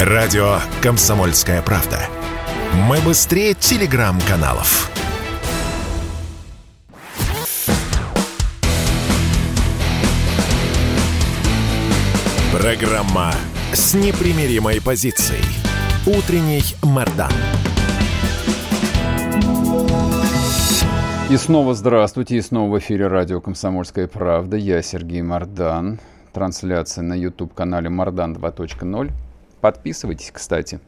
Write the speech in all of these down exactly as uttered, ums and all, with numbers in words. Радио «Комсомольская правда». Мы быстрее телеграм-каналов. Программа с непримиримой позицией. Утренний Мардан. И снова здравствуйте, и снова в эфире радио «Комсомольская правда». Я Сергей Мардан. Трансляция на YouTube-канале «Мардан два точка ноль». Подписывайтесь, кстати.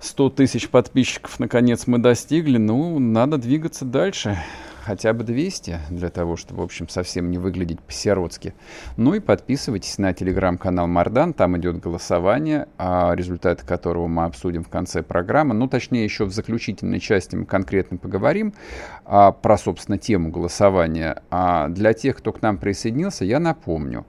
сто тысяч подписчиков, наконец, мы достигли. Ну, надо двигаться дальше. Хотя бы двести, для того, чтобы, в общем, совсем не выглядеть по-сиротски. Ну и подписывайтесь на телеграм-канал «Мардан». Там идет голосование, результаты которого мы обсудим в конце программы. Ну, точнее, еще в заключительной части мы конкретно поговорим а, про, собственно, тему голосования. А для тех, кто к нам присоединился, я напомню.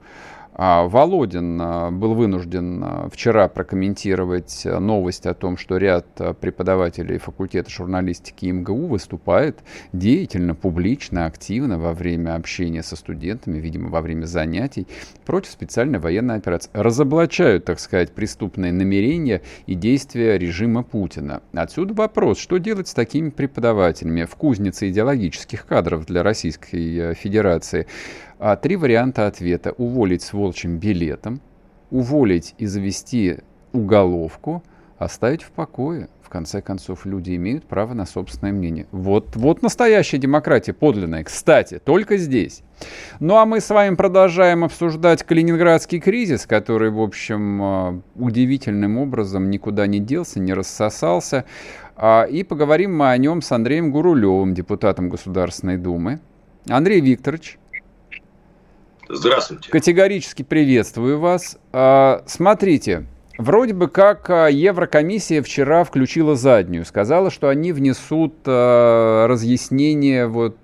Володин был вынужден вчера прокомментировать новость о том, что ряд преподавателей факультета журналистики эм гэ у выступает деятельно, публично, активно во время общения со студентами, видимо, во время занятий, против специальной военной операции. Разоблачают, так сказать, преступные намерения и действия режима Путина. Отсюда вопрос, что делать с такими преподавателями в кузнице идеологических кадров для Российской Федерации? Три варианта ответа. Уволить с волчьим билетом, уволить и завести уголовку, оставить в покое. В конце концов, люди имеют право на собственное мнение. Вот, вот настоящая демократия подлинная. Кстати, только здесь. Ну а мы с вами продолжаем обсуждать калининградский кризис, который, в общем, удивительным образом никуда не делся, не рассосался. И поговорим мы о нем с Андреем Гурулевым, депутатом Государственной Думы. Андрей Викторович. Здравствуйте. Категорически приветствую вас. Смотрите, вроде бы как Еврокомиссия вчера включила заднюю, сказала, что они внесут разъяснение вот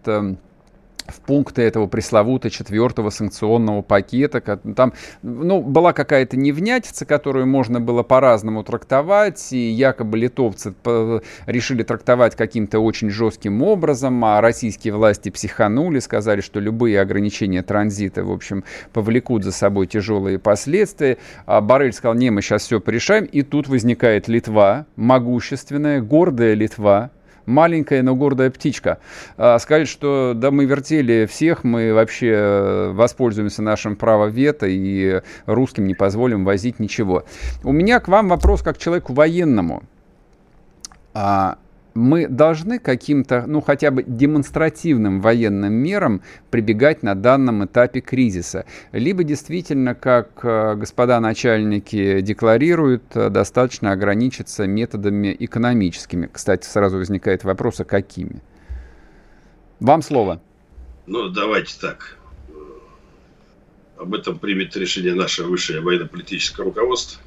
в пункты этого пресловутого четвертого санкционного пакета. Там, ну, была какая-то невнятица, которую можно было по-разному трактовать, и якобы литовцы решили трактовать каким-то очень жестким образом, а российские власти психанули, сказали, что любые ограничения транзита, в общем, повлекут за собой тяжелые последствия. А Боррель сказал, не, мы сейчас все порешаем, и тут возникает Литва, могущественная, гордая Литва, маленькая, но гордая птичка. Сказать, что да, мы вертели всех, мы вообще воспользуемся нашим правом вето и русским не позволим возить ничего. У меня к вам вопрос как к человеку военному. Мы должны каким-то, ну, хотя бы демонстративным военным мерам прибегать на данном этапе кризиса? Либо действительно, как господа начальники декларируют, достаточно ограничиться методами экономическими? Кстати, сразу возникает вопрос, а какими? Вам слово. Ну, давайте так. Об этом примет решение наше высшее военно-политическое руководство.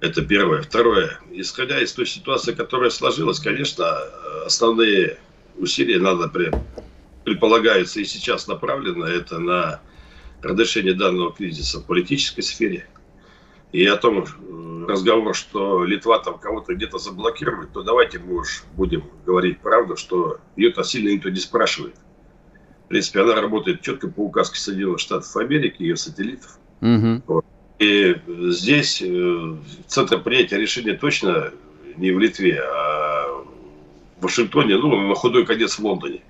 Это первое. Второе. Исходя из той ситуации, которая сложилась, конечно, основные усилия надо предполагаются и сейчас направлены это на разрешение данного кризиса в политической сфере. И о том разговор, что Литва там кого-то где-то заблокирует, то давайте мы уж будем говорить правду, что ее-то сильно никто не спрашивает. В принципе, она работает четко по указке Соединенных Штатов Америки, ее сателлитов. Mm-hmm. Вот. И здесь центр принятия решения точно не в Литве, а в Вашингтоне, ну, на худой конец в Лондоне.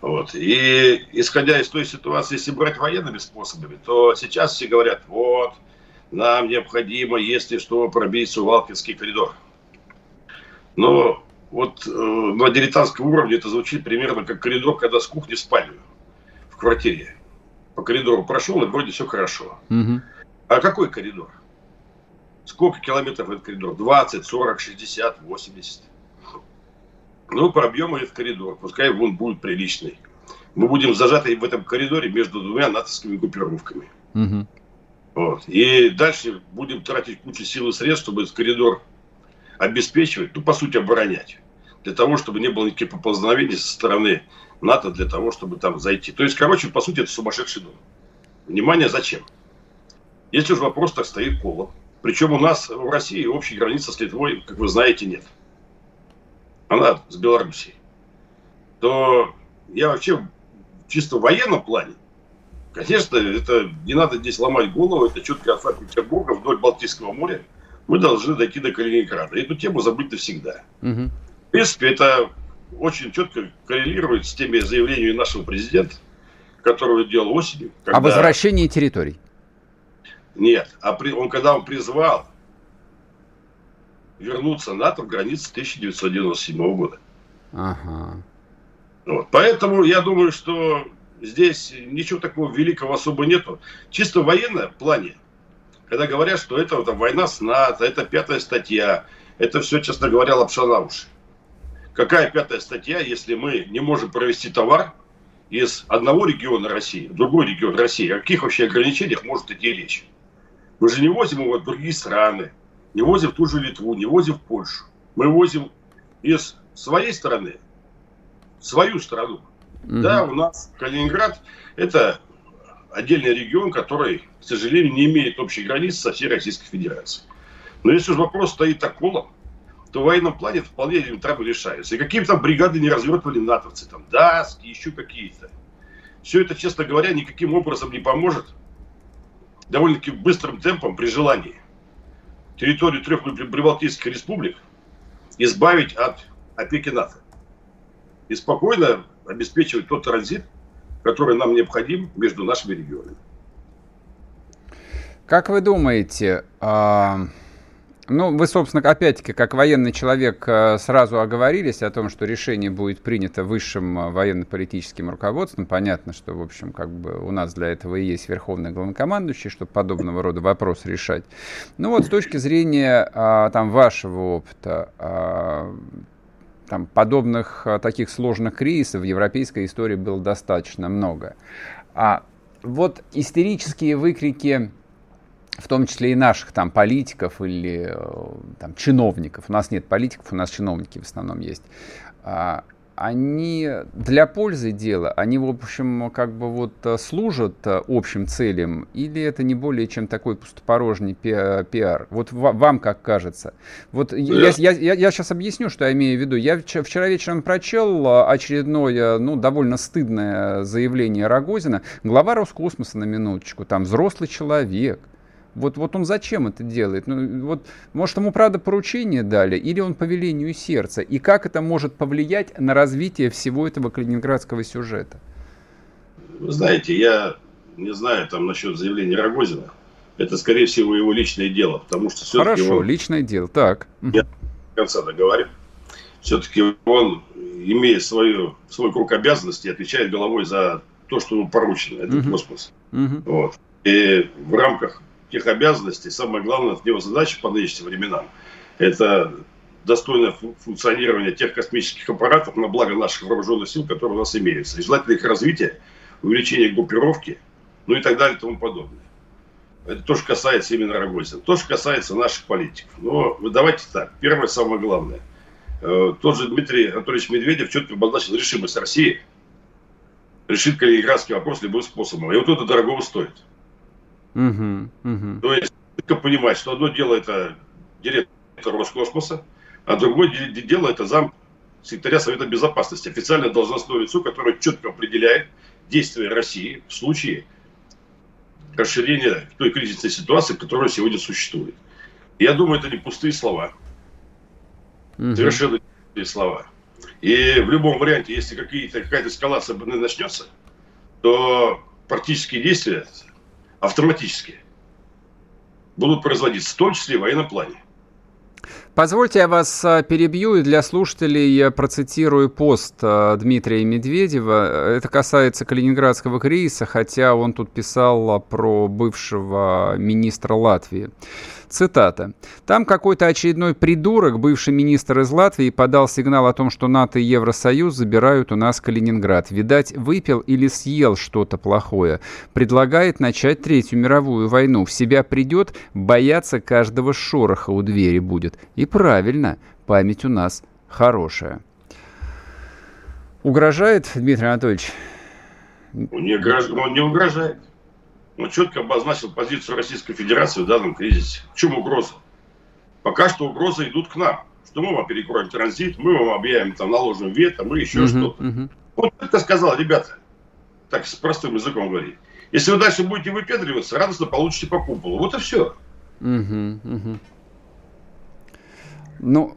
Вот. И исходя из той ситуации, если брать военными способами, то сейчас все говорят, вот, нам необходимо, если что, пробить Сувалкинский коридор. Но вот на дилетантском уровне это звучит примерно как коридор, когда с кухни в спальню, в квартире. По коридору прошел, и вроде все хорошо. Угу. А какой коридор? Сколько километров этот коридор? двадцать, сорок, шестьдесят, восемьдесят. Ну, пробьем этот коридор. Пускай он будет приличный. Мы будем зажаты в этом коридоре между двумя натовскими группировками. Угу. Вот. И дальше будем тратить кучу сил и средств, чтобы этот коридор обеспечивать, ну, по сути, оборонять. Для того, чтобы не было никаких поползновений со стороны НАТО, для того, чтобы там зайти. То есть, короче, по сути, это сумасшедший дом. Внимание, зачем? Если уж вопрос так стоит колом. Причем у нас в России общей границы с Литвой, как вы знаете, нет. Она с Белоруссией. То я вообще чисто в военном плане, конечно, это не надо здесь ломать голову. Это четко от Санкт-Петербурга вдоль Балтийского моря мы должны дойти до Калининграда. Эту тему забыть навсегда. Угу. В принципе, это очень четко коррелирует с теми заявлениями нашего президента, которого делал осенью. Когда... О возвращении территорий? Нет. А при... он, когда он призвал вернуться НАТО в границы тысяча девятьсот девяносто седьмого года. Ага. Вот. Поэтому я думаю, что здесь ничего такого великого особо нету. Чисто в военном плане, когда говорят, что это там, война с НАТО, это пятая статья, это все, честно говоря, лапша на уши. Какая пятая статья, если мы не можем провести товар из одного региона России в другой регион России? О каких вообще ограничениях может идти речь? Мы же не возим его в другие страны, не возим в ту же Литву, не возим в Польшу. Мы возим из своей страны, свою страну. Mm-hmm. Да, у нас Калининград – это отдельный регион, который, к сожалению, не имеет общей границы со всей Российской Федерацией. Но если уж вопрос стоит такого, то в военном плане вполне элементарно решается. И какие-то там бригады не развертывали натовцы, там даски, еще какие-то. Все это, честно говоря, никаким образом не поможет довольно-таки быстрым темпом при желании территорию трех прибалтийских республик избавить от опеки НАТО. И спокойно обеспечивать тот транзит, который нам необходим между нашими регионами. Как вы думаете... А... Ну, вы, собственно, опять-таки, как военный человек, сразу оговорились о том, что решение будет принято высшим военно-политическим руководством. Понятно, что, в общем, как бы у нас для этого и есть верховный главнокомандующий, чтобы подобного рода вопрос решать. Ну вот, с точки зрения там, вашего опыта, там, подобных таких сложных кризисов в европейской истории было достаточно много. А вот истерические выкрики... в том числе и наших там политиков или там, чиновников. У нас нет политиков, у нас чиновники в основном есть. Они для пользы дела, они, в общем, как бы вот служат общим целям, или это не более чем такой пустопорожний пи- пиар? Вот вам как кажется? Вот я, я, я, я сейчас объясню, что я имею в виду. Я вчера вечером прочел очередное, ну, довольно стыдное заявление Рогозина. Глава Роскосмоса, на минуточку, там взрослый человек. Вот, вот он зачем это делает? Ну, вот, может, ему, правда, поручение дали, или он по велению сердца? И как это может повлиять на развитие всего этого калининградского сюжета? Вы знаете, я не знаю там насчет заявления Рогозина. Это, скорее всего, его личное дело. Потому что все-таки Хорошо, он... личное дело, так. Я до конца договорю. Все-таки он, имея свою, свой круг обязанностей, отвечает головой за то, что ему поручено. Это угу. космос. Угу. Вот. И в рамках... тех обязанностей, самое главное, от него задача по нынешним временам, это достойное функционирование тех космических аппаратов на благо наших вооруженных сил, которые у нас имеются, и желательно их развитие, увеличение группировки, ну и так далее и тому подобное. Это то, что касается именно Рогозина, то, что касается наших политиков. Но давайте так, первое, самое главное, тот же Дмитрий Анатольевич Медведев четко обозначил решимость России решить калининградский вопрос любым способом, и вот это дорого стоит. Uh-huh, uh-huh. То есть только понимать, что одно дело это директор Роскосмоса, а другое дело это зам секретаря Совета Безопасности, официальное должностное лицо, которое четко определяет действия России в случае расширения той кризисной ситуации, которая сегодня существует. Я думаю, это не пустые слова, uh-huh. совершенно не пустые слова. И в любом варианте, если какие-то, какая-то эскалация начнется, то практические действия автоматически будут производиться, в том числе и в военном плане. Позвольте, я вас перебью и для слушателей я процитирую пост Дмитрия Медведева. Это касается калининградского кризиса, хотя он тут писал про бывшего министра Латвии. Цитата. «Там какой-то очередной придурок, бывший министр из Латвии, подал сигнал о том, что НАТО и Евросоюз забирают у нас Калининград. Видать, выпил или съел что-то плохое. Предлагает начать Третью мировую войну. В себя придет, бояться каждого шороха у двери будет». И правильно, память у нас хорошая. Угрожает, Дмитрий Анатольевич? Он не угрожает. Он, не угрожает. Он четко обозначил позицию Российской Федерации в данном кризисе. В чем угроза? Пока что угрозы идут к нам. Что мы вам перекроем транзит, мы вам объявим, там, наложим вето, мы еще uh-huh, что-то. Uh-huh. Он только сказал, ребята, так с простым языком говорит, если вы дальше будете выпендриваться, радостно получите по куполу. Вот и все. Uh-huh, uh-huh. Ну,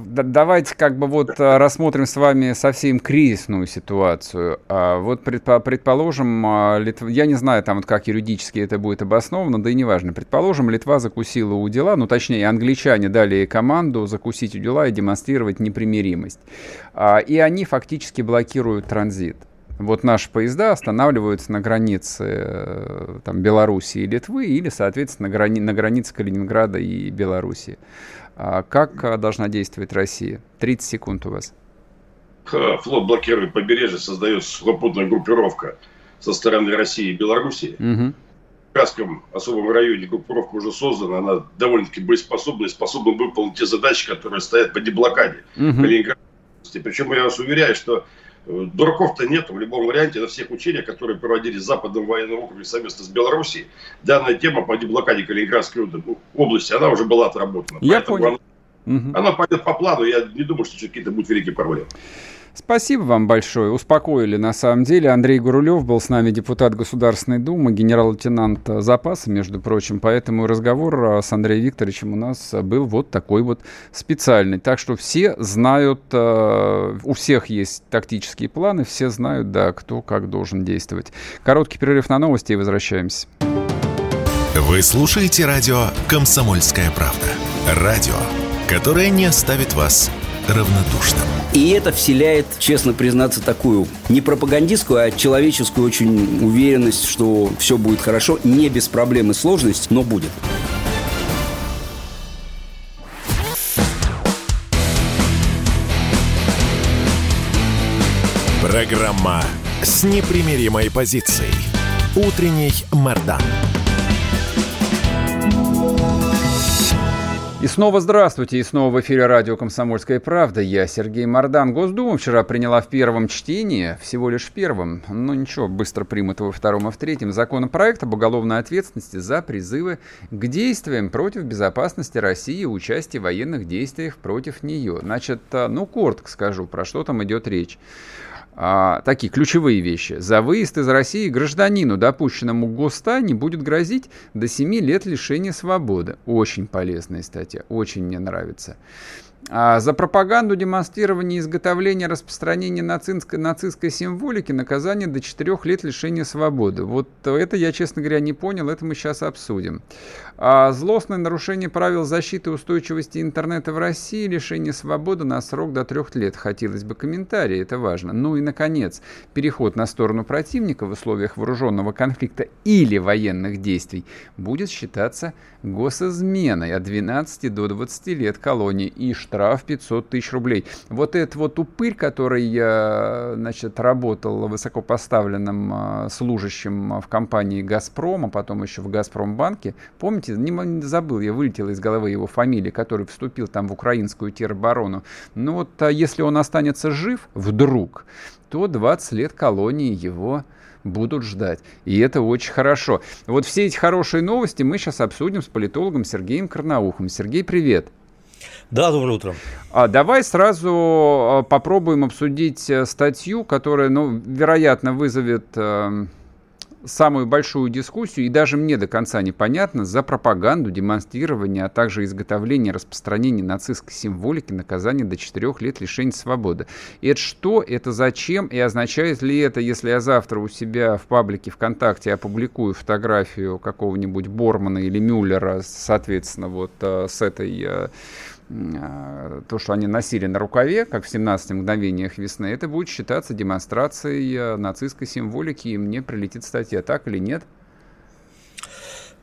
давайте как бы вот рассмотрим с вами совсем кризисную ситуацию. Вот предположим, Литва, я не знаю, там вот как юридически это будет обосновано, да и неважно. Предположим, Литва закусила у дела, ну точнее англичане дали ей команду закусить у дела и демонстрировать непримиримость. И они фактически блокируют транзит. Вот наши поезда останавливаются на границе там, Белоруссии и Литвы или, соответственно, на, грани- на границе Калининграда и Белоруссии. Как должна действовать Россия? тридцать секунд у вас. Флот блокирует побережье, создается сухопутная группировка со стороны России и Белоруссии. Угу. В Кавказском особом районе группировка уже создана, она довольно-таки боеспособна и способна выполнить те задачи, которые стоят по деблокаде угу. Калининградской области. Причем я вас уверяю, что дураков-то нет в любом варианте. На всех учениях, которые проводили с Западным военным округом совместно с Белоруссией, данная тема по деблокаде Калининградской области, она уже была отработана. Я понял. Она, угу. она пойдет по плану. Я не думаю, что какие-то будут великие проблемы. Спасибо вам большое. Успокоили на самом деле. Андрей Гурулев был с нами, депутат Государственной Думы, генерал-лейтенант запаса, между прочим. Поэтому разговор с Андреем Викторовичем у нас был вот такой вот специальный. Так что все знают, у всех есть тактические планы, все знают, да, кто как должен действовать. Короткий перерыв на новости и возвращаемся. Вы слушаете радио «Комсомольская правда». Радио, которое не оставит вас равнодушным. И это вселяет, честно признаться, такую не пропагандистскую, а человеческую очень уверенность, что все будет хорошо, не без проблем и сложностей, но будет. Программа с непримиримой позицией. Утренний Мардан. И снова здравствуйте, и снова в эфире радио «Комсомольская правда». Я Сергей Мардан. Госдума вчера приняла в первом чтении, всего лишь в первом, но ничего, быстро примут во втором и в третьем, законопроект об уголовной ответственности за призывы к действиям против безопасности России и участие в военных действиях против нее. Значит, ну, коротко скажу, про что там идет речь. А, такие ключевые вещи. За выезд из России гражданину, допущенному к гостайне, будет грозить до семи лет лишения свободы. Очень полезная статья, очень мне нравится. А за пропаганду, демонстрирование, изготовление, распространение нацистской, нацистской символики наказание до четырёх лет лишения свободы. Вот это я, честно говоря, не понял, это мы сейчас обсудим. А злостное нарушение правил защиты и устойчивости интернета в России, лишение свободы на срок до трёх лет. Хотелось бы комментарии, это важно. Ну и, наконец, переход на сторону противника в условиях вооруженного конфликта или военных действий будет считаться госизменой от двенадцати до двадцати лет колонии и штраф. Штраф пятьсот тысяч рублей. Вот этот вот упырь, который, значит, работал высокопоставленным служащим в компании «Газпрома», потом еще в «Газпромбанке», помните, не забыл, я вылетел из головы его фамилия, который вступил там в украинскую терроборону. Ну вот если он останется жив вдруг, то двадцать лет колонии его будут ждать. И это очень хорошо. Вот все эти хорошие новости мы сейчас обсудим с политологом Сергеем Корнауховым. Сергей, привет. Да, доброе утро. А давай сразу попробуем обсудить статью, которая, ну, вероятно, вызовет э, самую большую дискуссию, и даже мне до конца непонятно, за пропаганду, демонстрирование, а также изготовление, распространение нацистской символики, наказание до четырёх лет лишения свободы. Это что, это зачем, и означает ли это, если я завтра у себя в паблике ВКонтакте опубликую фотографию какого-нибудь Бормана или Мюллера, соответственно, вот э, с этой... Э, то, что они носили на рукаве, как в семнадцати мгновениях весны, это будет считаться демонстрацией нацистской символики, и мне прилетит статья, так или нет?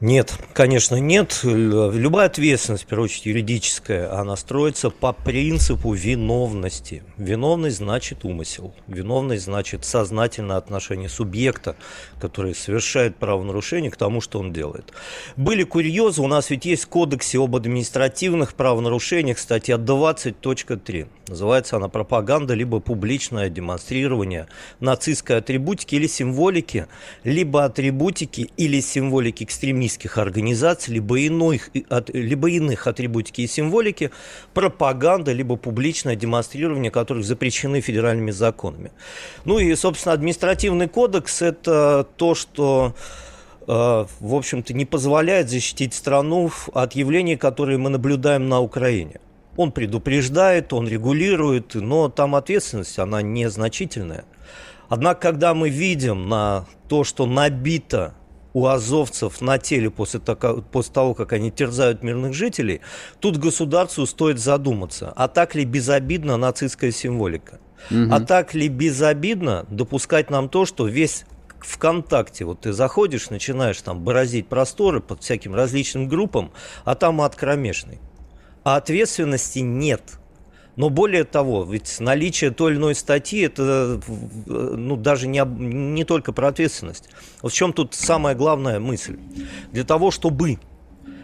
Нет, конечно, нет. Любая ответственность, в первую очередь юридическая, она строится по принципу виновности. Виновность значит умысел. Виновность значит сознательное отношение субъекта, который совершает правонарушение, к тому, что он делает. Были курьезы, у нас ведь есть в кодексе об административных правонарушениях, статья двадцать точка три. Называется она «Пропаганда, либо публичное демонстрирование нацистской атрибутики или символики, либо атрибутики или символики экстремистских организаций, либо, иных, либо иных атрибутики и символики, пропаганда, либо публичное демонстрирование, которых запрещены федеральными законами». Ну и, собственно, административный кодекс – это то, что... в общем-то, не позволяет защитить страну от явлений, которые мы наблюдаем на Украине. Он предупреждает, он регулирует, но там ответственность, она незначительная. Однако, когда мы видим на то, что набито у азовцев на теле после того, как они терзают мирных жителей, тут государству стоит задуматься, а так ли безобидна нацистская символика? Угу. А так ли безобидно допускать нам то, что весь ВКонтакте, вот ты заходишь, начинаешь там бороздить просторы под всяким различным группам, а там ад кромешный. А ответственности нет. Но более того, ведь наличие той или иной статьи, это ну, даже не, не только про ответственность. Вот в чем тут самая главная мысль? Для того, чтобы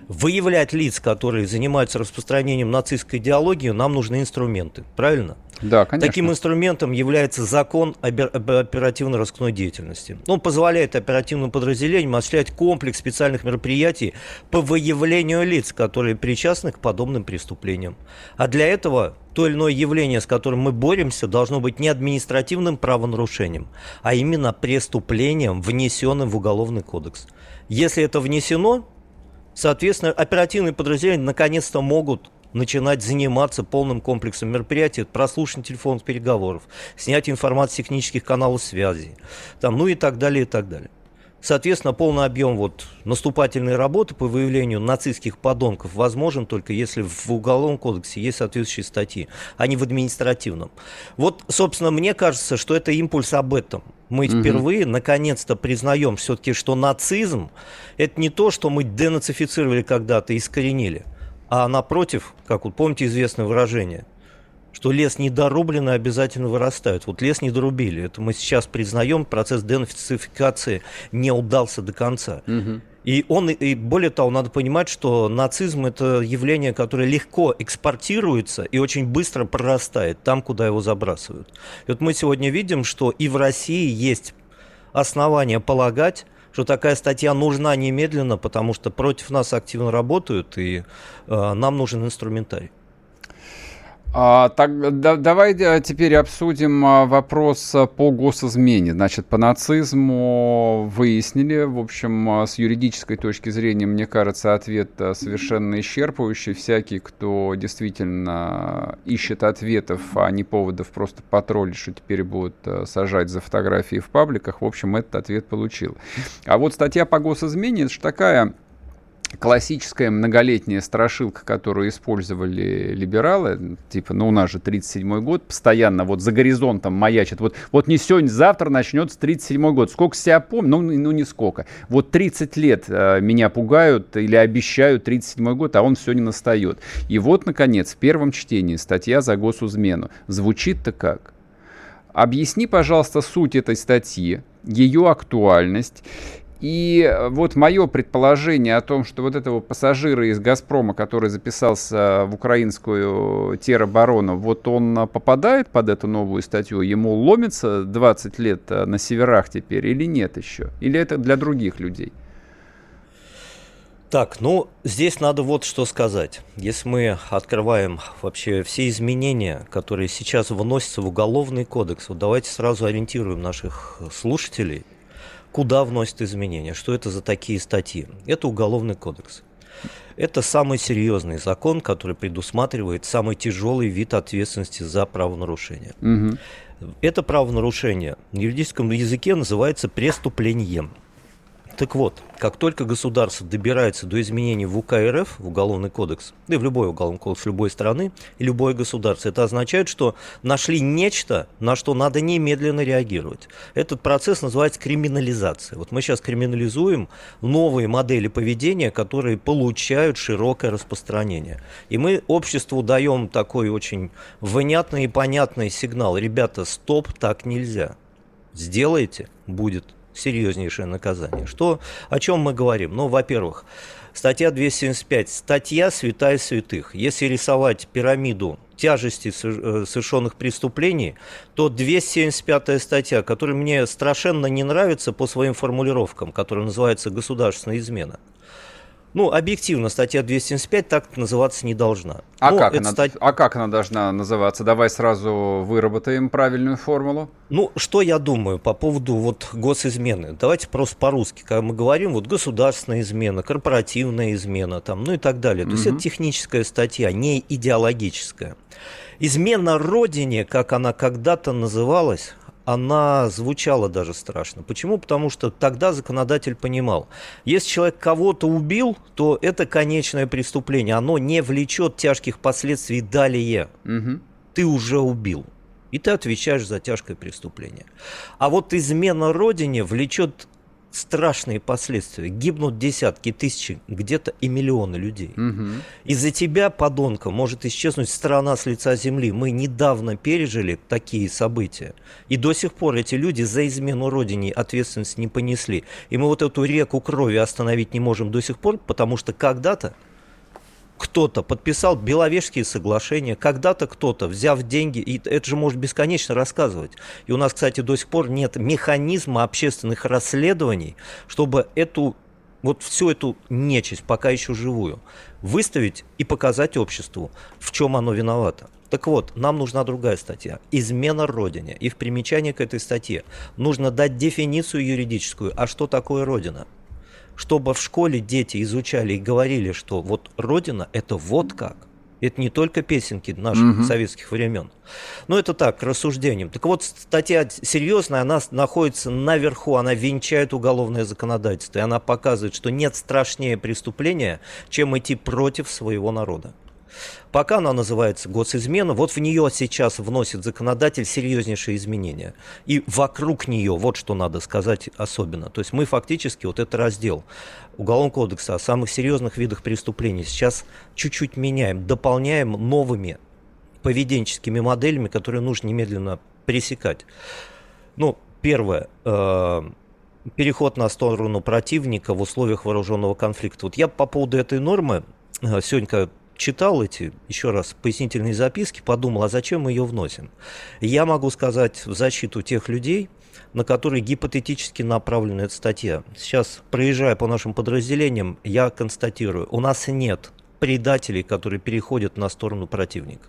выявлять лиц, которые занимаются распространением нацистской идеологии, нам нужны инструменты, правильно? Да, конечно. Таким инструментом является закон об оперативно-розыскной деятельности. Он позволяет оперативным подразделениям осуществлять комплекс специальных мероприятий по выявлению лиц, которые причастны к подобным преступлениям. А для этого то или иное явление, с которым мы боремся, должно быть не административным правонарушением, а именно преступлением, внесенным в Уголовный кодекс. Если это внесено, соответственно, оперативные подразделения наконец-то могут начинать заниматься полным комплексом мероприятий, прослушивание телефонных переговоров, снять информацию с технических каналов связи, там, ну и так далее, и так далее. Соответственно, полный объем вот, наступательной работы по выявлению нацистских подонков возможен только если в Уголовном кодексе есть соответствующие статьи, а не в административном. Вот, собственно, мне кажется, что это импульс об этом. Мы угу. впервые, наконец-то, признаем все-таки, что нацизм – это не то, что мы денацифицировали когда-то и искоренили, а напротив, как вот помните известное выражение, что лес недорубленный обязательно вырастает. Вот лес не дорубили. Это мы сейчас признаем, процесс денацификации не удался до конца. Угу. И, он, и более того, надо понимать, что нацизм – это явление, которое легко экспортируется и очень быстро прорастает там, куда его забрасывают. И вот мы сегодня видим, что и в России есть основания полагать, что такая статья нужна немедленно, потому что против нас активно работают, и э, нам нужен инструментарий. А, так, да, давай теперь обсудим вопрос по госизмене. Значит, по нацизму выяснили, в общем, с юридической точки зрения, мне кажется, ответ совершенно исчерпывающий. Всякий, кто действительно ищет ответов, а не поводов просто потроллить, что теперь будут сажать за фотографии в пабликах, в общем, этот ответ получил. А вот статья по госизмене, это же такая... классическая многолетняя страшилка, которую использовали либералы, типа, ну, у нас же тридцать седьмой год, постоянно вот за горизонтом маячит, вот, вот не сегодня, завтра начнется тридцать седьмой год. Сколько себя помню, ну, ну, нисколько. Вот тридцать лет э, меня пугают или обещают тридцать седьмой год, а он все не настает. И вот, наконец, в первом чтении статья за госизмену. Звучит-то как? Объясни, пожалуйста, суть этой статьи, ее актуальность. И вот мое предположение о том, что вот этого пассажира из «Газпрома», который записался в украинскую тероборону, вот он попадает под эту новую статью, ему ломится двадцать лет на северах теперь или нет еще? Или это для других людей? Так, ну, здесь надо вот что сказать. Если мы открываем вообще все изменения, которые сейчас вносятся в Уголовный кодекс, вот давайте сразу ориентируем наших слушателей, куда вносят изменения, что это за такие статьи. Это Уголовный кодекс. Это самый серьезный закон, который предусматривает самый тяжелый вид ответственности за правонарушение. Угу. Это правонарушение на юридическом языке называется преступлением. Так вот, как только государство добирается до изменений в УК РФ, в Уголовный кодекс, да и в любой Уголовный кодекс любой страны и любое государство, это означает, что нашли нечто, на что надо немедленно реагировать. Этот процесс называется криминализация. Вот мы сейчас криминализуем новые модели поведения, которые получают широкое распространение. И мы обществу даем такой очень внятный и понятный сигнал. Ребята, стоп, так нельзя. Сделаете, будет серьезнейшее наказание. Что, о чем мы говорим? Ну, во-первых, статья двести семьдесят пять. Статья «Святая святых». Если рисовать пирамиду тяжести совершенных преступлений, то двести семьдесят пятая статья, которая мне страшенно не нравится по своим формулировкам, которая называется «Государственная измена», Ну, объективно, статья двести семьдесят пять так называться не должна. А, как она, стать... а как она должна называться? Давай сразу выработаем правильную формулу. Ну, что я думаю по поводу вот госизмены? Давайте просто по-русски. Когда мы говорим, вот государственная измена, корпоративная измена, там, ну и так далее. То есть это техническая статья, не идеологическая. Измена родине, как она когда-то называлась, она звучала даже страшно. Почему? Потому что тогда законодатель понимал, если человек кого-то убил, то это конечное преступление, оно не влечет тяжких последствий далее. Угу. Ты уже убил, и ты отвечаешь за тяжкое преступление. А вот измена родине влечет страшные последствия. Гибнут десятки, тысячи, где-то и миллионы людей. Угу. Из-за тебя, подонка, может исчезнуть страна с лица земли. Мы недавно пережили такие события. И до сих пор эти люди за измену родине ответственность не понесли. И мы вот эту реку крови остановить не можем до сих пор, потому что когда-то кто-то подписал Беловежские соглашения, когда-то кто-то, взяв деньги, и это же может бесконечно рассказывать. И у нас, кстати, до сих пор нет механизма общественных расследований, чтобы эту, вот всю эту нечисть, пока еще живую, выставить и показать обществу, в чем оно виновато. Так вот, нам нужна другая статья – измена Родине. И в примечании к этой статье нужно дать дефиницию юридическую, а что такое Родина? Чтобы в школе дети изучали и говорили, что вот Родина – это вот как. Это не только песенки наших угу. советских времен. Но это так, рассуждением. Так вот, статья серьезная, она находится наверху, она венчает уголовное законодательство, и она показывает, что нет страшнее преступления, чем идти против своего народа. Пока она называется госизмена, вот в нее сейчас вносит законодатель серьезнейшие изменения. И вокруг нее, вот что надо сказать особенно. То есть мы фактически, вот этот раздел Уголовного кодекса о самых серьезных видах преступлений сейчас чуть-чуть меняем, дополняем новыми поведенческими моделями, которые нужно немедленно пресекать. Ну, первое, э- переход на сторону противника в условиях вооруженного конфликта. Вот я по поводу этой нормы э- сегодня... читал эти, еще раз, пояснительные записки, подумал, а зачем мы ее вносим? Я могу сказать в защиту тех людей, на которые гипотетически направлена эта статья. Сейчас, проезжая по нашим подразделениям, я констатирую, у нас нет предателей, которые переходят на сторону противника.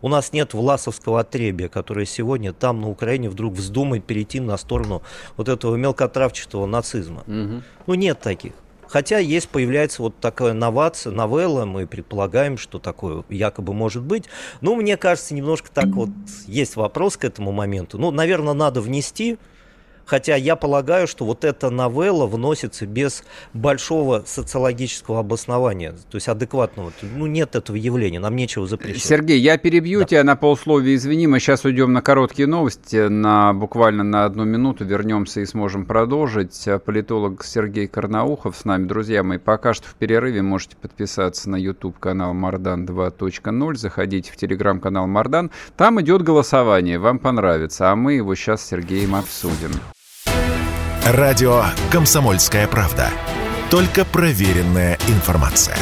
У нас нет власовского отребия, которое сегодня там, на Украине, вдруг вздумает перейти на сторону вот этого мелкотравчатого нацизма. Угу. Ну, нет таких. Хотя есть, появляется вот такая новация, новелла, мы предполагаем, что такое якобы может быть. Но мне кажется, немножко так вот есть вопрос к этому моменту. Ну, наверное, надо внести, хотя я полагаю, что вот эта новелла вносится без большого социологического обоснования, то есть адекватного. Ну, нет этого явления, нам нечего запрещать. Сергей, я перебью да. тебя на полусловие, извини, мы сейчас уйдем на короткие новости, на, буквально на одну минуту вернемся и сможем продолжить. Политолог Сергей Корнаухов с нами, друзья мои. Пока что в перерыве можете подписаться на YouTube-канал Мардан два точка ноль, заходите в телеграм-канал Мардан, там идет голосование, вам понравится, а мы его сейчас с Сергеем обсудим. Радио «Комсомольская правда». Только проверенная информация.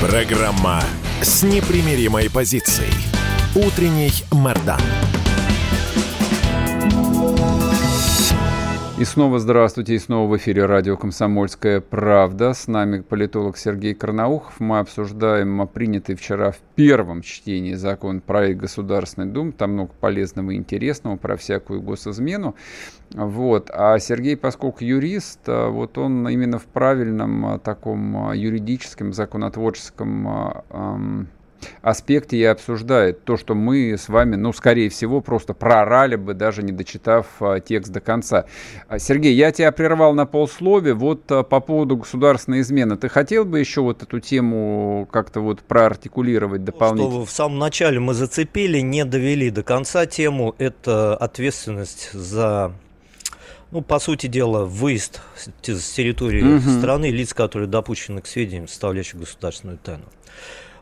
Программа с непримиримой позицией. Утренний Мардан. И снова здравствуйте, и снова в эфире радио «Комсомольская правда». С нами политолог Сергей Корнаухов. Мы обсуждаем принятый вчера в первом чтении законопроект Государственной Думы. Там много полезного и интересного про всякую госизмену. Вот. А Сергей, поскольку юрист, вот он именно в правильном таком юридическом, законотворческом эм, аспекте и обсуждает то, что мы с вами, ну, скорее всего, просто проорали бы, даже не дочитав а, текст до конца. Сергей, я тебя прервал на полуслове. Вот а, по поводу государственной измены. Ты хотел бы еще вот эту тему как-то вот проартикулировать дополнительно? То, что в самом начале мы зацепили, не довели до конца тему. Это ответственность за... Ну, по сути дела, выезд с территории угу. страны лиц, которые допущены к сведениям, составляющим государственную тайну.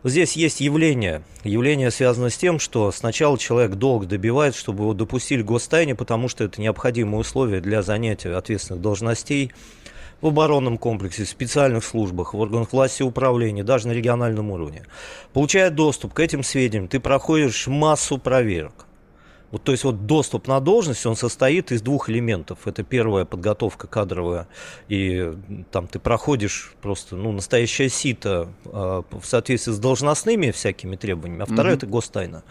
Здесь есть явление. Явление связано с тем, что сначала человек долго добивает, чтобы его допустили к гостайне, потому что это необходимые условия для занятия ответственных должностей в оборонном комплексе, в специальных службах, в органах власти и управления, даже на региональном уровне. Получая доступ к этим сведениям, ты проходишь массу проверок. Вот, то есть вот доступ на должность, он состоит из двух элементов. Это первая подготовка кадровая, и там ты проходишь просто ну, настоящее сито э, в соответствии с должностными всякими требованиями, а вторая mm-hmm. это гостайна.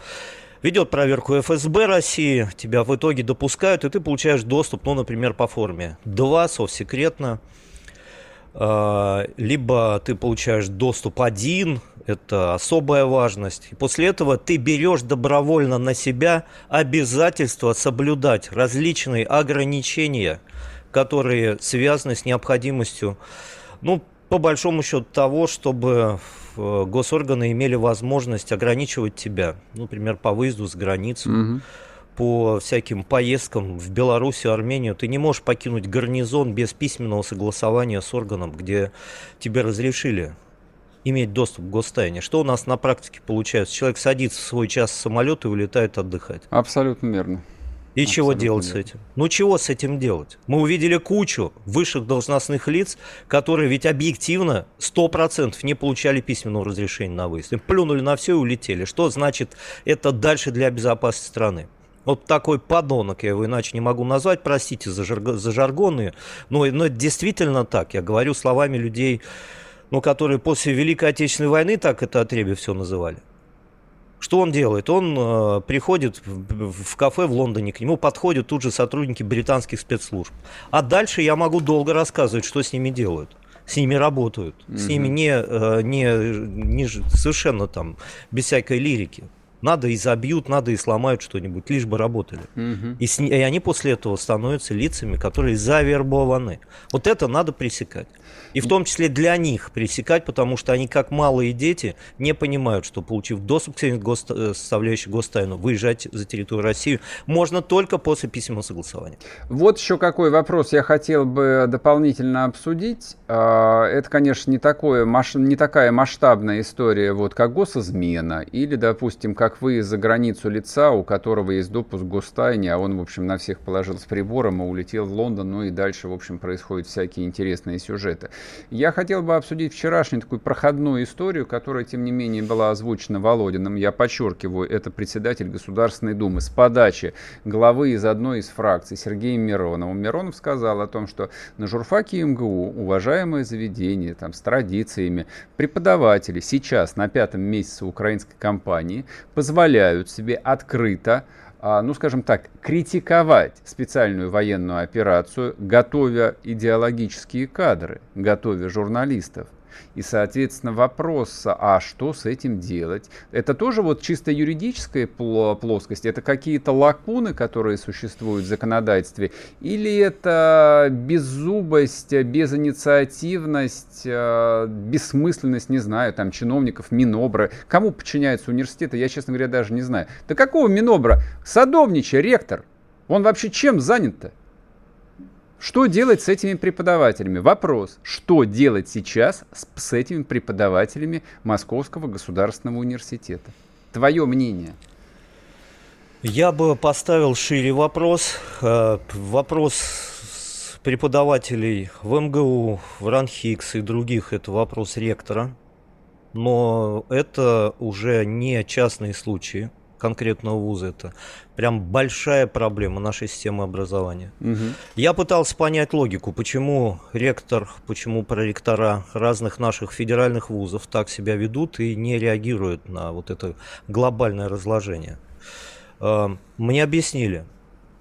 Ведет проверку эф эс бэ России, тебя в итоге допускают, и ты получаешь доступ, ну, например, по форме два, совсекретно, э, либо ты получаешь доступ один, это особая важность. И после этого ты берешь добровольно на себя обязательство соблюдать различные ограничения, которые связаны с необходимостью, ну, по большому счету, того, чтобы госорганы имели возможность ограничивать тебя, например, по выезду за границу, угу. по всяким поездкам в Белоруссию, Армению. Ты не можешь покинуть гарнизон без письменного согласования с органом, где тебе разрешили иметь доступ к гостайне. Что у нас на практике получается? Человек садится в свой час в самолет и улетает отдыхать. Абсолютно верно. И Абсолютно чего делать верно. С этим? Ну, чего с этим делать? Мы увидели кучу высших должностных лиц, которые ведь объективно сто процентов не получали письменного разрешения на выезд. Им плюнули на все и улетели. Что значит это дальше для безопасности страны? Вот такой подонок, я его иначе не могу назвать, простите за, жарго, за жаргоны, но, но это действительно так. Я говорю словами людей, ну, которые после Великой Отечественной войны так это отребье все называли. Что он делает? Он э, приходит в, в кафе в Лондоне, к нему подходят тут же сотрудники британских спецслужб. А дальше я могу долго рассказывать, что с ними делают. С ними работают. Mm-hmm. С ними не, э, не, не, совершенно там без всякой лирики. Надо и забьют, надо и сломают что-нибудь, лишь бы работали. Mm-hmm. И, с, и они после этого становятся лицами, которые завербованы. Вот это надо пресекать. И в том числе для них пресекать, потому что они, как малые дети, не понимают, что, получив доступ к госто... составляющей гостайну, выезжать за территорию России можно только после письменного согласования. Вот еще какой вопрос я хотел бы дополнительно обсудить. Это, конечно, не, такое, не такая масштабная история, вот, как госизмена или, допустим, как выезд за границу лица, у которого есть допуск к гостайне, а он, в общем, на всех положил с прибором и улетел в Лондон, ну и дальше, в общем, происходят всякие интересные сюжеты. Я хотел бы обсудить вчерашнюю такую проходную историю, которая, тем не менее, была озвучена Володиным. Я подчеркиваю, это председатель Государственной Думы с подачи главы из одной из фракций Сергея Миронова. Миронов сказал о том, что на журфаке эм гэ у уважаемое заведение там, с традициями преподаватели сейчас на пятом месяце украинской кампании позволяют себе открыто, ну, скажем так, критиковать специальную военную операцию, готовя идеологические кадры, готовя журналистов. И, соответственно, вопрос, а что с этим делать? Это тоже вот чисто юридическая плоскость? Это какие-то лакуны, которые существуют в законодательстве? Или это беззубость, безинициативность, бессмысленность, не знаю, там, чиновников, Минобра? Кому подчиняется университет? Я, честно говоря, даже не знаю. Да какого Минобра? Садовничий, ректор. Он вообще чем занят-то? Что делать с этими преподавателями? Вопрос, что делать сейчас с, с этими преподавателями Московского государственного университета? Твое мнение? Я бы поставил шире вопрос. Вопрос преподавателей в эм гэ у, в РАНХиГС и других – это вопрос ректора. Но это уже не частные случаи конкретного вуза, это прям большая проблема нашей системы образования. Угу. Я пытался понять логику, почему ректор, почему проректора разных наших федеральных вузов так себя ведут и не реагируют на вот это глобальное разложение. Мне объяснили.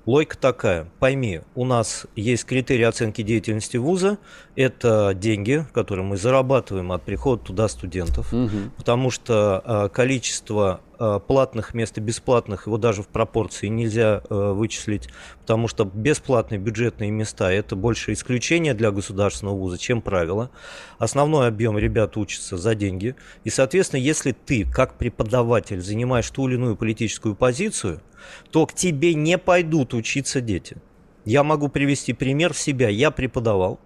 Логика такая. Пойми, у нас есть критерии оценки деятельности вуза. Это деньги, которые мы зарабатываем от прихода туда студентов. Угу. Потому что количество платных мест и бесплатных, его даже в пропорции нельзя вычислить. Потому что бесплатные бюджетные места – это больше исключение для государственного вуза, чем правило. Основной объем ребят учатся за деньги. И, соответственно, если ты, как преподаватель, занимаешь ту или иную политическую позицию, то к тебе не пойдут учиться дети. Я могу привести пример себя. Я преподавал,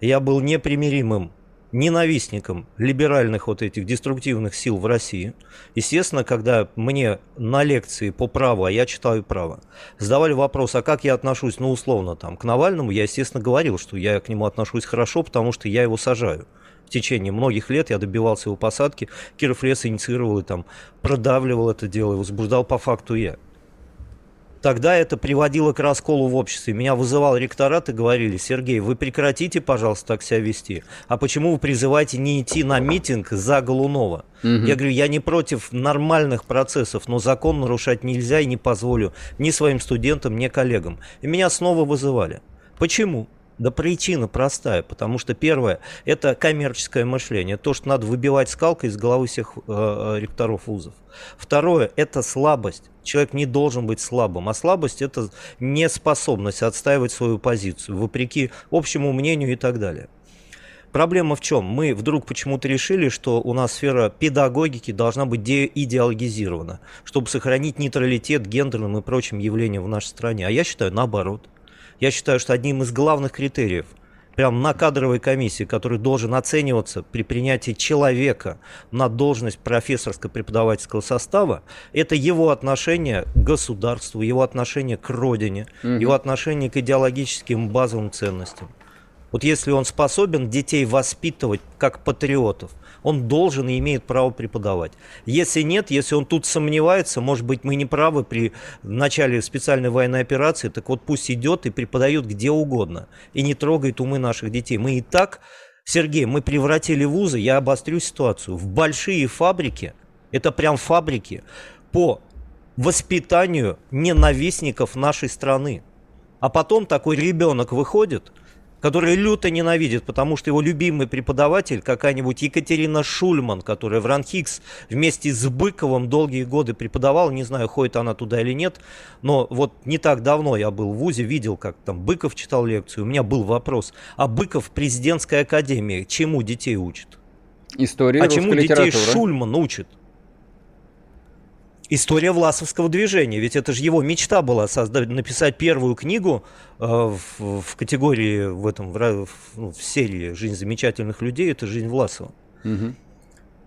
я был непримиримым ненавистником либеральных вот этих деструктивных сил в России. Естественно, когда мне на лекции по праву, а я читаю право, задавали вопрос, а как я отношусь, ну, условно, там, к Навальному, я, естественно, говорил, что я к нему отношусь хорошо, потому что я его сажаю. В течение многих лет я добивался его посадки, Кировлес инициировал и там продавливал это дело, и возбуждал по факту я. тогда это приводило к расколу в обществе. Меня вызывал ректорат и говорили: Сергей, вы прекратите, пожалуйста, так себя вести. А почему вы призываете не идти на митинг за Голунова? Угу. Я говорю, я не против нормальных процессов, но закон нарушать нельзя и не позволю ни своим студентам, ни коллегам. И меня снова вызывали. Почему? Да причина простая, потому что первое – это коммерческое мышление, то, что надо выбивать скалкой из головы всех э, ректоров вузов. Второе – это слабость. Человек не должен быть слабым, а слабость – это неспособность отстаивать свою позицию, вопреки общему мнению и так далее. Проблема в чем? Мы вдруг почему-то решили, что у нас сфера педагогики должна быть деидеологизирована, чтобы сохранить нейтралитет гендерным и прочим явлениям в нашей стране, а я считаю наоборот. Я считаю, что одним из главных критериев, прямо на кадровой комиссии, который должен оцениваться при принятии человека на должность профессорско-преподавательского состава, это его отношение к государству, его отношение к родине, угу. его отношение к идеологическим базовым ценностям. Вот если он способен детей воспитывать как патриотов, он должен и имеет право преподавать. Если нет, если он тут сомневается, может быть, мы не правы при начале специальной военной операции, так вот пусть идет и преподает где угодно, и не трогает умы наших детей. Мы и так, Сергей, мы превратили вузы, я обострю ситуацию, в большие фабрики, это прям фабрики, по воспитанию ненавистников нашей страны. А потом такой ребенок выходит, который люто ненавидит, потому что его любимый преподаватель, какая-нибудь Екатерина Шульман, которая в РАНХиГС вместе с Быковым долгие годы преподавала, не знаю, ходит она туда или нет, но вот не так давно я был в вузе, видел, как там Быков читал лекцию, у меня был вопрос, а Быков в президентской академии чему детей учит? История, а чему детей Шульман учит? История власовского движения, ведь это же его мечта была создать, написать первую книгу э, в, в категории, в, этом, в, в серии «Жизнь замечательных людей», это «Жизнь Власова». Угу.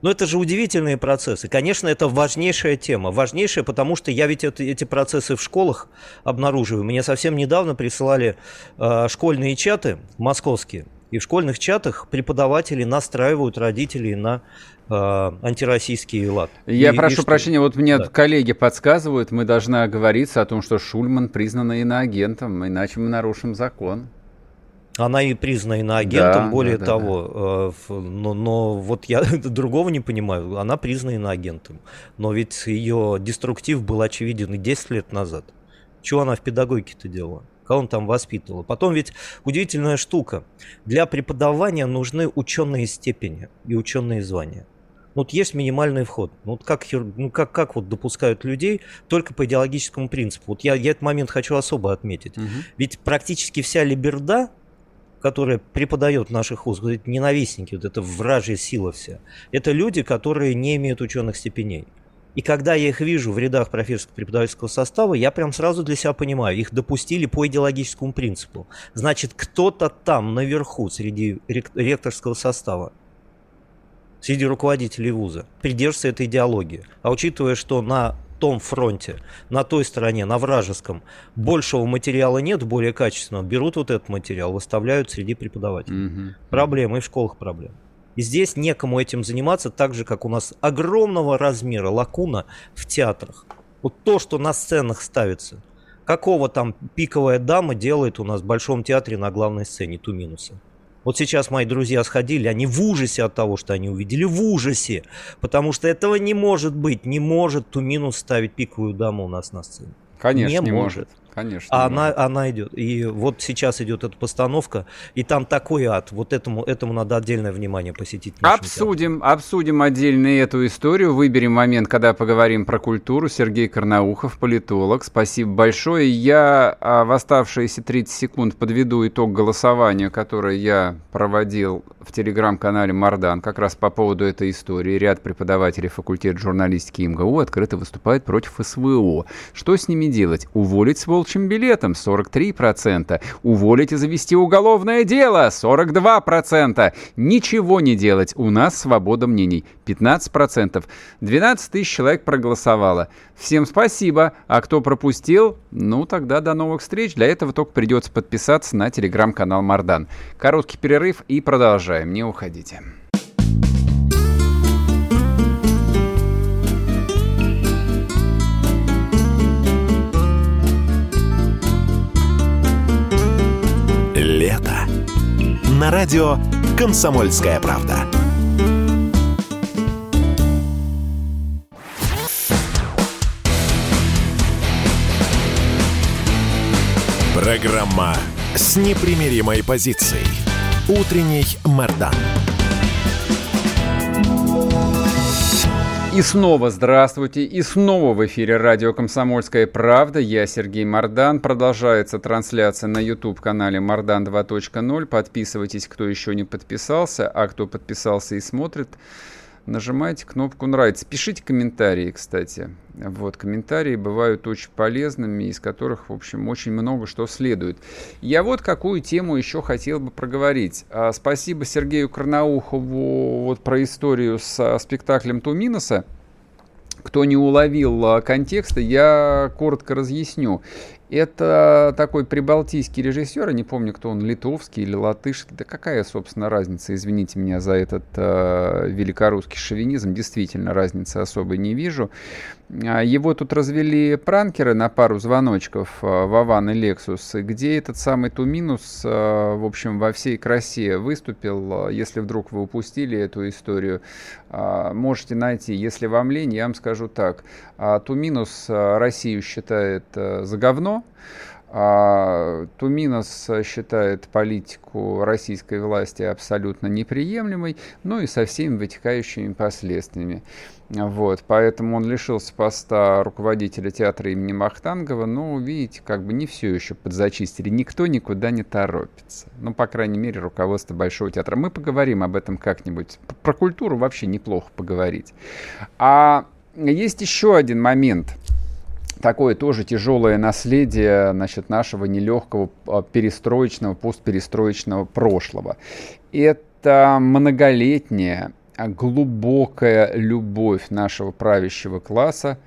Но это же удивительные процессы. Конечно, это важнейшая тема. Важнейшая, потому что я ведь это, эти процессы в школах обнаруживаю. Мне совсем недавно присылали э, школьные чаты московские, и в школьных чатах преподаватели настраивают родителей на э, антироссийский лад. Я и, прошу и прощения, вот мне да. коллеги подсказывают, мы должны оговориться о том, что Шульман признана иноагентом, иначе мы нарушим закон. Она и признана иноагентом, да, более да, того, да. Э, но, но вот я другого не понимаю, она признана иноагентом, но ведь ее деструктив был очевиден и десять лет назад. Чего она в педагогике-то делала? Кого он там воспитывал. Потом ведь удивительная штука. Для преподавания нужны ученые степени и ученые звания. Вот есть минимальный вход. Вот как, ну как, как вот допускают людей только по идеологическому принципу. Вот я, я этот момент хочу особо отметить. Угу. Ведь практически вся либерда, которая преподает в наших вузах, вот эти ненавистники, вот эта вражья сила вся, это люди, которые не имеют ученых степеней. И когда я их вижу в рядах профессорско-преподавательского состава, я прям сразу для себя понимаю, их допустили по идеологическому принципу. Значит, кто-то там, наверху, среди ректорского состава, среди руководителей вуза, придерживается этой идеологии. А учитывая, что на том фронте, на той стороне, на вражеском, большего материала нет, более качественного, берут вот этот материал, выставляют среди преподавателей. Mm-hmm. Проблемы, и в школах проблемы. И здесь некому этим заниматься, так же, как у нас огромного размера лакуна в театрах. Вот то, что на сценах ставится. Какого там пиковая дама делает у нас в Большом театре на главной сцене Туминаса? Вот сейчас мои друзья сходили, они в ужасе от того, что они увидели, в ужасе. Потому что этого не может быть, не может Туминус ставить пиковую даму у нас на сцене. Конечно, не, не может. может. Конечно. А она, она идет. И вот сейчас идет эта постановка, и там такой ад. Вот этому, этому надо отдельное внимание посетить. Обсудим, обсудим отдельно эту историю. Выберем момент, когда поговорим про культуру. Сергей Корнаухов, политолог. Спасибо большое. Я в оставшиеся тридцать секунд подведу итог голосования, которое я проводил в телеграм-канале Мардан. Как раз по поводу этой истории. Ряд преподавателей факультета журналистики МГУ открыто выступает против СВО. Что с ними делать? Уволить с волчьим билетом сорок три процента, уволить и завести уголовное дело сорок два процента, ничего не делать, у нас свобода мнений пятнадцать процентов, двенадцать тысяч человек проголосовало. Всем спасибо, а кто пропустил, ну тогда до новых встреч, для этого только придется подписаться на телеграм-канал Мардан. Короткий перерыв и продолжаем, не уходите. это. На радио «Комсомольская правда». Программа с непримиримой позицией. Утренний Мардан. И снова здравствуйте, и снова в эфире радио «Комсомольская правда». Я Сергей Мардан. Продолжается трансляция на YouTube-канале «Мардан два точка ноль». Подписывайтесь, кто еще не подписался, а кто подписался и смотрит, нажимайте кнопку «Нравится». Пишите комментарии, кстати. Вот, комментарии бывают очень полезными, из которых, в общем, очень много что следует. Я вот какую тему еще хотел бы проговорить. А, спасибо Сергею Корнаухову вот, про историю с а, спектаклем Туминаса. Кто не уловил а, контекста, я коротко разъясню. Это такой прибалтийский режиссер, я не помню, кто он, литовский или латышский, да какая, собственно, разница, извините меня за этот э, великорусский шовинизм, действительно, разницы особой не вижу. Его тут развели пранкеры на пару звоночков, э, Вован и Лексус, где этот самый Туминас, э, в общем, во всей красе выступил. Если вдруг вы упустили эту историю, э, можете найти. Если вам лень, я вам скажу так, э, Туминас э, Россию считает э, за говно, а Туминас считает политику российской власти абсолютно неприемлемой, ну и со всеми вытекающими последствиями. Вот, поэтому он лишился поста руководителя театра имени Махтангова, но, видите, как бы не все еще подзачистили, никто никуда не торопится. Ну, по крайней мере, руководство Большого театра. Мы поговорим об этом как-нибудь. Про культуру вообще неплохо поговорить. А есть еще один момент. Такое тоже тяжелое наследие, значит, нашего нелегкого перестроечного, постперестроечного прошлого. Это многолетняя, глубокая любовь нашего правящего класса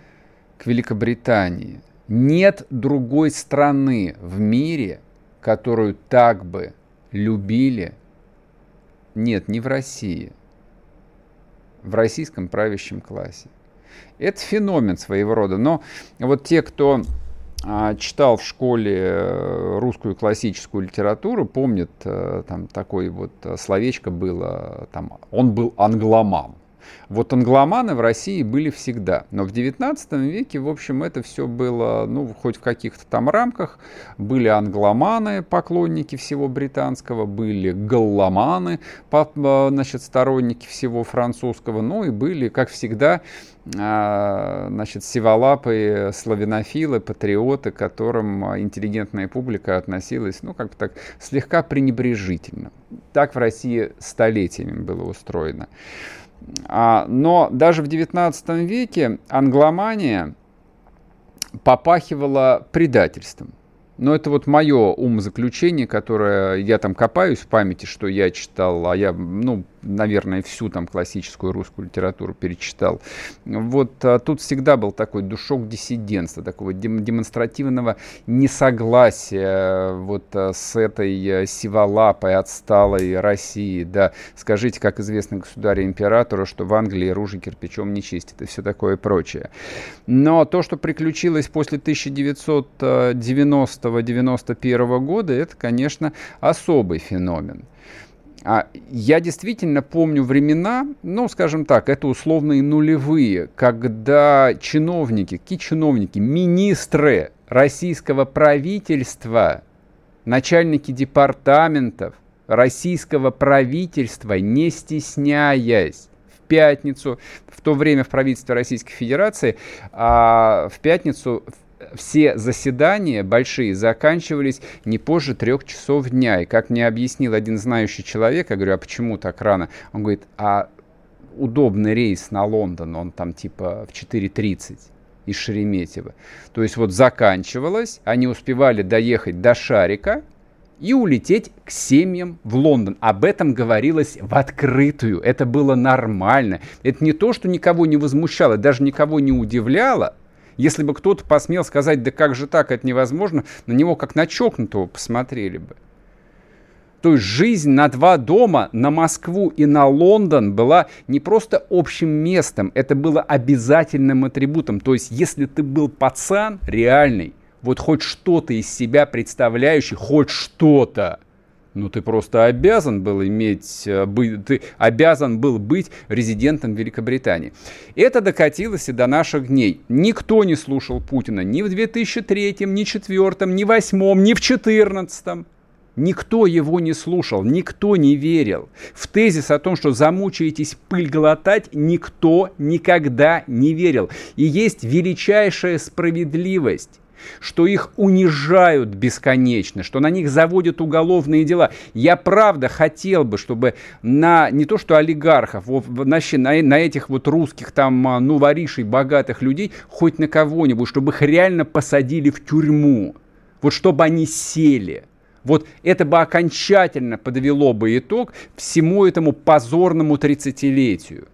к Великобритании. Нет другой страны в мире, которую так бы любили. Нет, не в России, в российском правящем классе. Это феномен своего рода, но вот те, кто а, читал в школе русскую классическую литературу, помнят, а, там такое вот словечко было, там, он был англоман. Вот англоманы в России были всегда, но в девятнадцатом веке, в общем, это все было, ну, хоть в каких-то там рамках. Были англоманы, поклонники всего британского, были галломаны, значит, сторонники всего французского, ну и были, как всегда, значит, сиволапые славянофилы, патриоты, к которым интеллигентная публика относилась, ну, как бы так, слегка пренебрежительно. Так в России столетиями было устроено. Но даже в девятнадцатом веке англомания попахивала предательством. Но это вот мое умозаключение, которое я там копаюсь в памяти, что я читал, а я, ну, наверное, всю там классическую русскую литературу перечитал. Вот а, тут всегда был такой душок диссидентства, такого дем- демонстративного несогласия вот а, с этой сиволапой, отсталой России. Да, скажите, как известно государю-императору, что в Англии ружья кирпичом не чистят и все такое прочее. Но то, что приключилось после тысяча девятьсот девяностого — девяносто первого года, это, конечно, особый феномен. А я действительно помню времена, ну, скажем так, это условные нулевые, когда чиновники, какие чиновники, министры российского правительства, начальники департаментов российского правительства, не стесняясь, в пятницу, в то время в правительстве Российской Федерации, а в пятницу... Все заседания большие заканчивались не позже трех часов дня. И как мне объяснил один знающий человек, я говорю, а почему так рано? Он говорит, а удобный рейс на Лондон, он там типа в четыре тридцать из Шереметьево. То есть вот заканчивалось, они успевали доехать до Шарика и улететь к семьям в Лондон. Об этом говорилось в открытую, это было нормально. Это не то, что никого не возмущало, даже никого не удивляло. Если бы кто-то посмел сказать, да как же так, это невозможно, на него как на чокнутого посмотрели бы. То есть жизнь на два дома, на Москву и на Лондон, была не просто общим местом, это было обязательным атрибутом. То есть если ты был пацан реальный, вот хоть что-то из себя представляющий, хоть что-то, Ну, ты просто обязан был иметь, ты обязан был быть резидентом Великобритании. Это докатилось и до наших дней. Никто не слушал Путина ни в две тысячи третьем, ни в две тысячи четвёртом, ни в две тысячи восьмом, ни в две тысячи четырнадцатом. Никто его не слушал, никто не верил. В тезис о том, что замучаетесь пыль глотать, никто никогда не верил. И есть величайшая справедливость, что их унижают бесконечно, что на них заводят уголовные дела. Я правда хотел бы, чтобы на не то что олигархов, на, на этих вот русских там, ну, воришей, богатых людей, хоть на кого-нибудь, чтобы их реально посадили в тюрьму, вот чтобы они сели. Вот это бы окончательно подвело бы итог всему этому позорному тридцатилетию.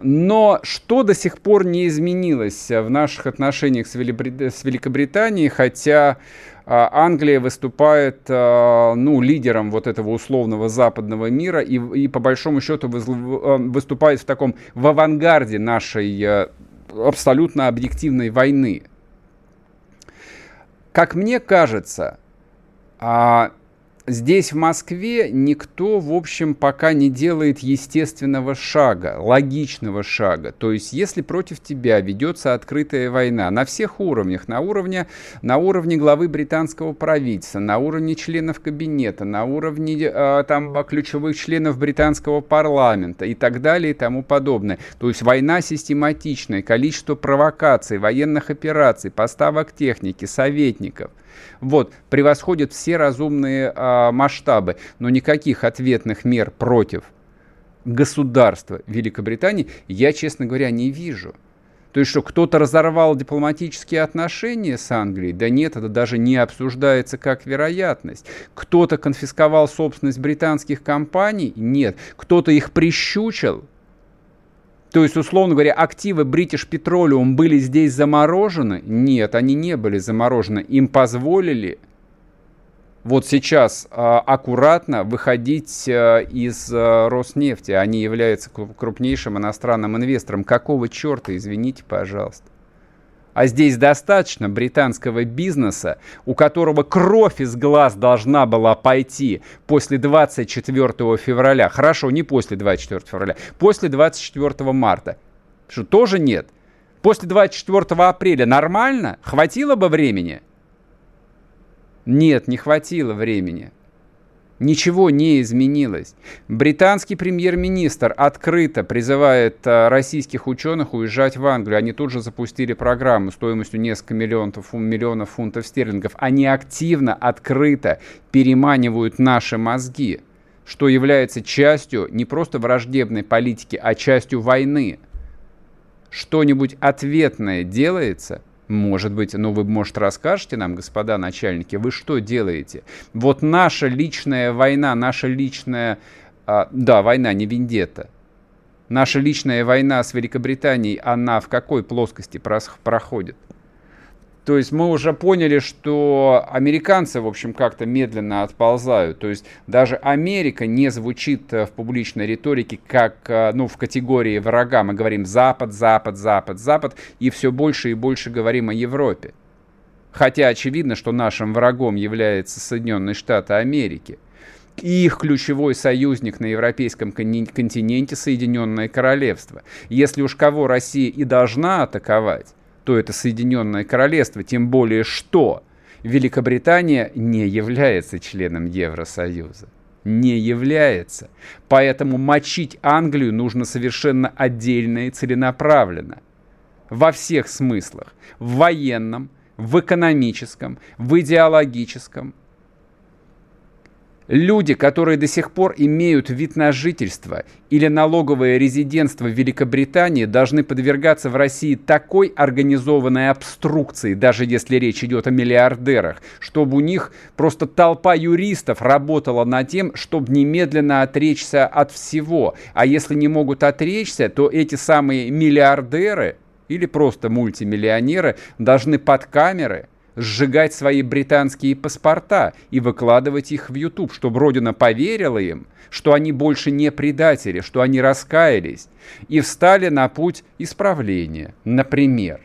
Но что до сих пор не изменилось в наших отношениях с Великобританией, хотя Англия выступает, ну, лидером вот этого условного западного мира и, и по большому счету выступает в таком в авангарде нашей абсолютно объективной войны. Как мне кажется, здесь, в Москве, никто, в общем, пока не делает естественного шага, логичного шага. То есть, если против тебя ведется открытая война на всех уровнях, на уровне, на уровне главы британского правительства, на уровне членов кабинета, на уровне там, ключевых членов британского парламента и так далее и тому подобное. То есть, война систематичная, количество провокаций, военных операций, поставок техники, советников. Вот, превосходят все разумные а, масштабы, но никаких ответных мер против государства Великобритании я, честно говоря, не вижу. То есть, что кто-то разорвал дипломатические отношения с Англией? Да нет, это даже не обсуждается как вероятность. Кто-то конфисковал собственность британских компаний? Нет. Кто-то их прищучил? То есть, условно говоря, активы British Petroleum были здесь заморожены? Нет, они не были заморожены. Им позволили вот сейчас а, аккуратно выходить а, из а, Роснефти. Они являются крупнейшим иностранным инвестором. Какого черта, извините, пожалуйста? А здесь достаточно британского бизнеса, у которого кровь из глаз должна была пойти после двадцать четвёртого февраля. Хорошо, не после двадцать четвёртого февраля, после двадцать четвёртого марта. Что, тоже нет? После двадцать четвёртого апреля нормально? Хватило бы времени? Нет, не хватило времени. Ничего не изменилось. Британский премьер-министр открыто призывает российских ученых уезжать в Англию. Они тут же запустили программу стоимостью несколько миллионов, миллионов фунтов стерлингов. Они активно, открыто переманивают наши мозги, что является частью не просто враждебной политики, а частью войны. Что-нибудь ответное делается? Может быть, ну вы, может, расскажете нам, господа начальники, вы что делаете? Вот наша личная война, наша личная... А, да, война, не вендетта. Наша личная война с Великобританией, она в какой плоскости проходит? То есть мы уже поняли, что американцы, в общем, как-то медленно отползают. То есть даже Америка не звучит в публичной риторике как, ну, в категории врага. Мы говорим Запад, Запад, Запад, Запад, и все больше и больше говорим о Европе. Хотя очевидно, что нашим врагом являются Соединенные Штаты Америки. И их ключевой союзник на европейском континенте – Соединенное Королевство. Если уж кого Россия и должна атаковать, то это Соединенное Королевство, тем более что Великобритания не является членом Евросоюза. Не является. Поэтому мочить Англию нужно совершенно отдельно и целенаправленно. Во всех смыслах. В военном, в экономическом, в идеологическом. Люди, которые до сих пор имеют вид на жительство или налоговое резидентство в Великобритании, должны подвергаться в России такой организованной обструкции, даже если речь идет о миллиардерах, чтобы у них просто толпа юристов работала над тем, чтобы немедленно отречься от всего. А если не могут отречься, то эти самые миллиардеры или просто мультимиллионеры должны под камеры сжигать свои британские паспорта и выкладывать их в YouTube, чтобы Родина поверила им, что они больше не предатели, что они раскаялись и встали на путь исправления, например.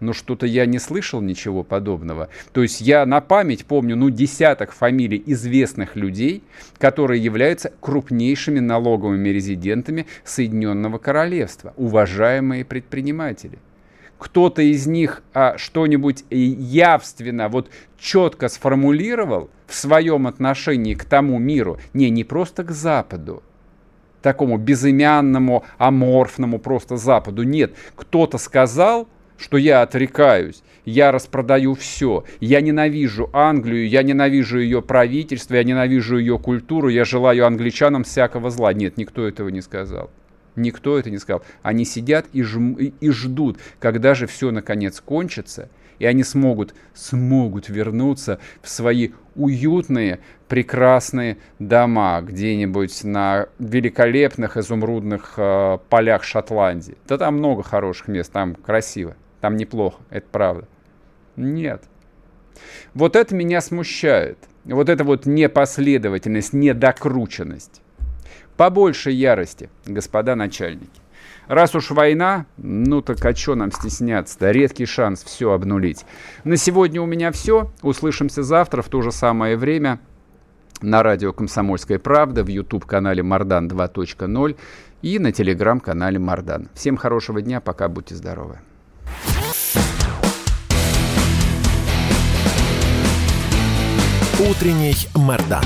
но что-то я не слышал ничего подобного. То есть я на память помню, ну, десяток фамилий известных людей, которые являются крупнейшими налоговыми резидентами Соединенного Королевства, уважаемые предприниматели. Кто-то из них а, что-нибудь явственно, вот четко сформулировал в своем отношении к тому миру, не, не просто к Западу, такому безымянному, аморфному просто Западу, нет, кто-то сказал, что я отрекаюсь, я распродаю все, я ненавижу Англию, я ненавижу ее правительство, я ненавижу ее культуру, я желаю англичанам всякого зла. Нет, никто этого не сказал. Никто это не сказал. Они сидят и, жм, и, и ждут, когда же все наконец кончится, и они смогут, смогут вернуться в свои уютные, прекрасные дома где-нибудь на великолепных изумрудных э, полях Шотландии. Да там много хороших мест, там красиво, там неплохо, это правда. Нет. Вот это меня смущает. Вот эта вот непоследовательность, недокрученность. Побольше ярости, господа начальники. Раз уж война, ну так а что нам стесняться-то? Редкий шанс все обнулить. На сегодня у меня все. Услышимся завтра в то же самое время на радио «Комсомольская правда», в YouTube-канале «Мардан два точка ноль» и на телеграм-канале «Мардан». Всем хорошего дня, пока, будьте здоровы. Утренний Мардан.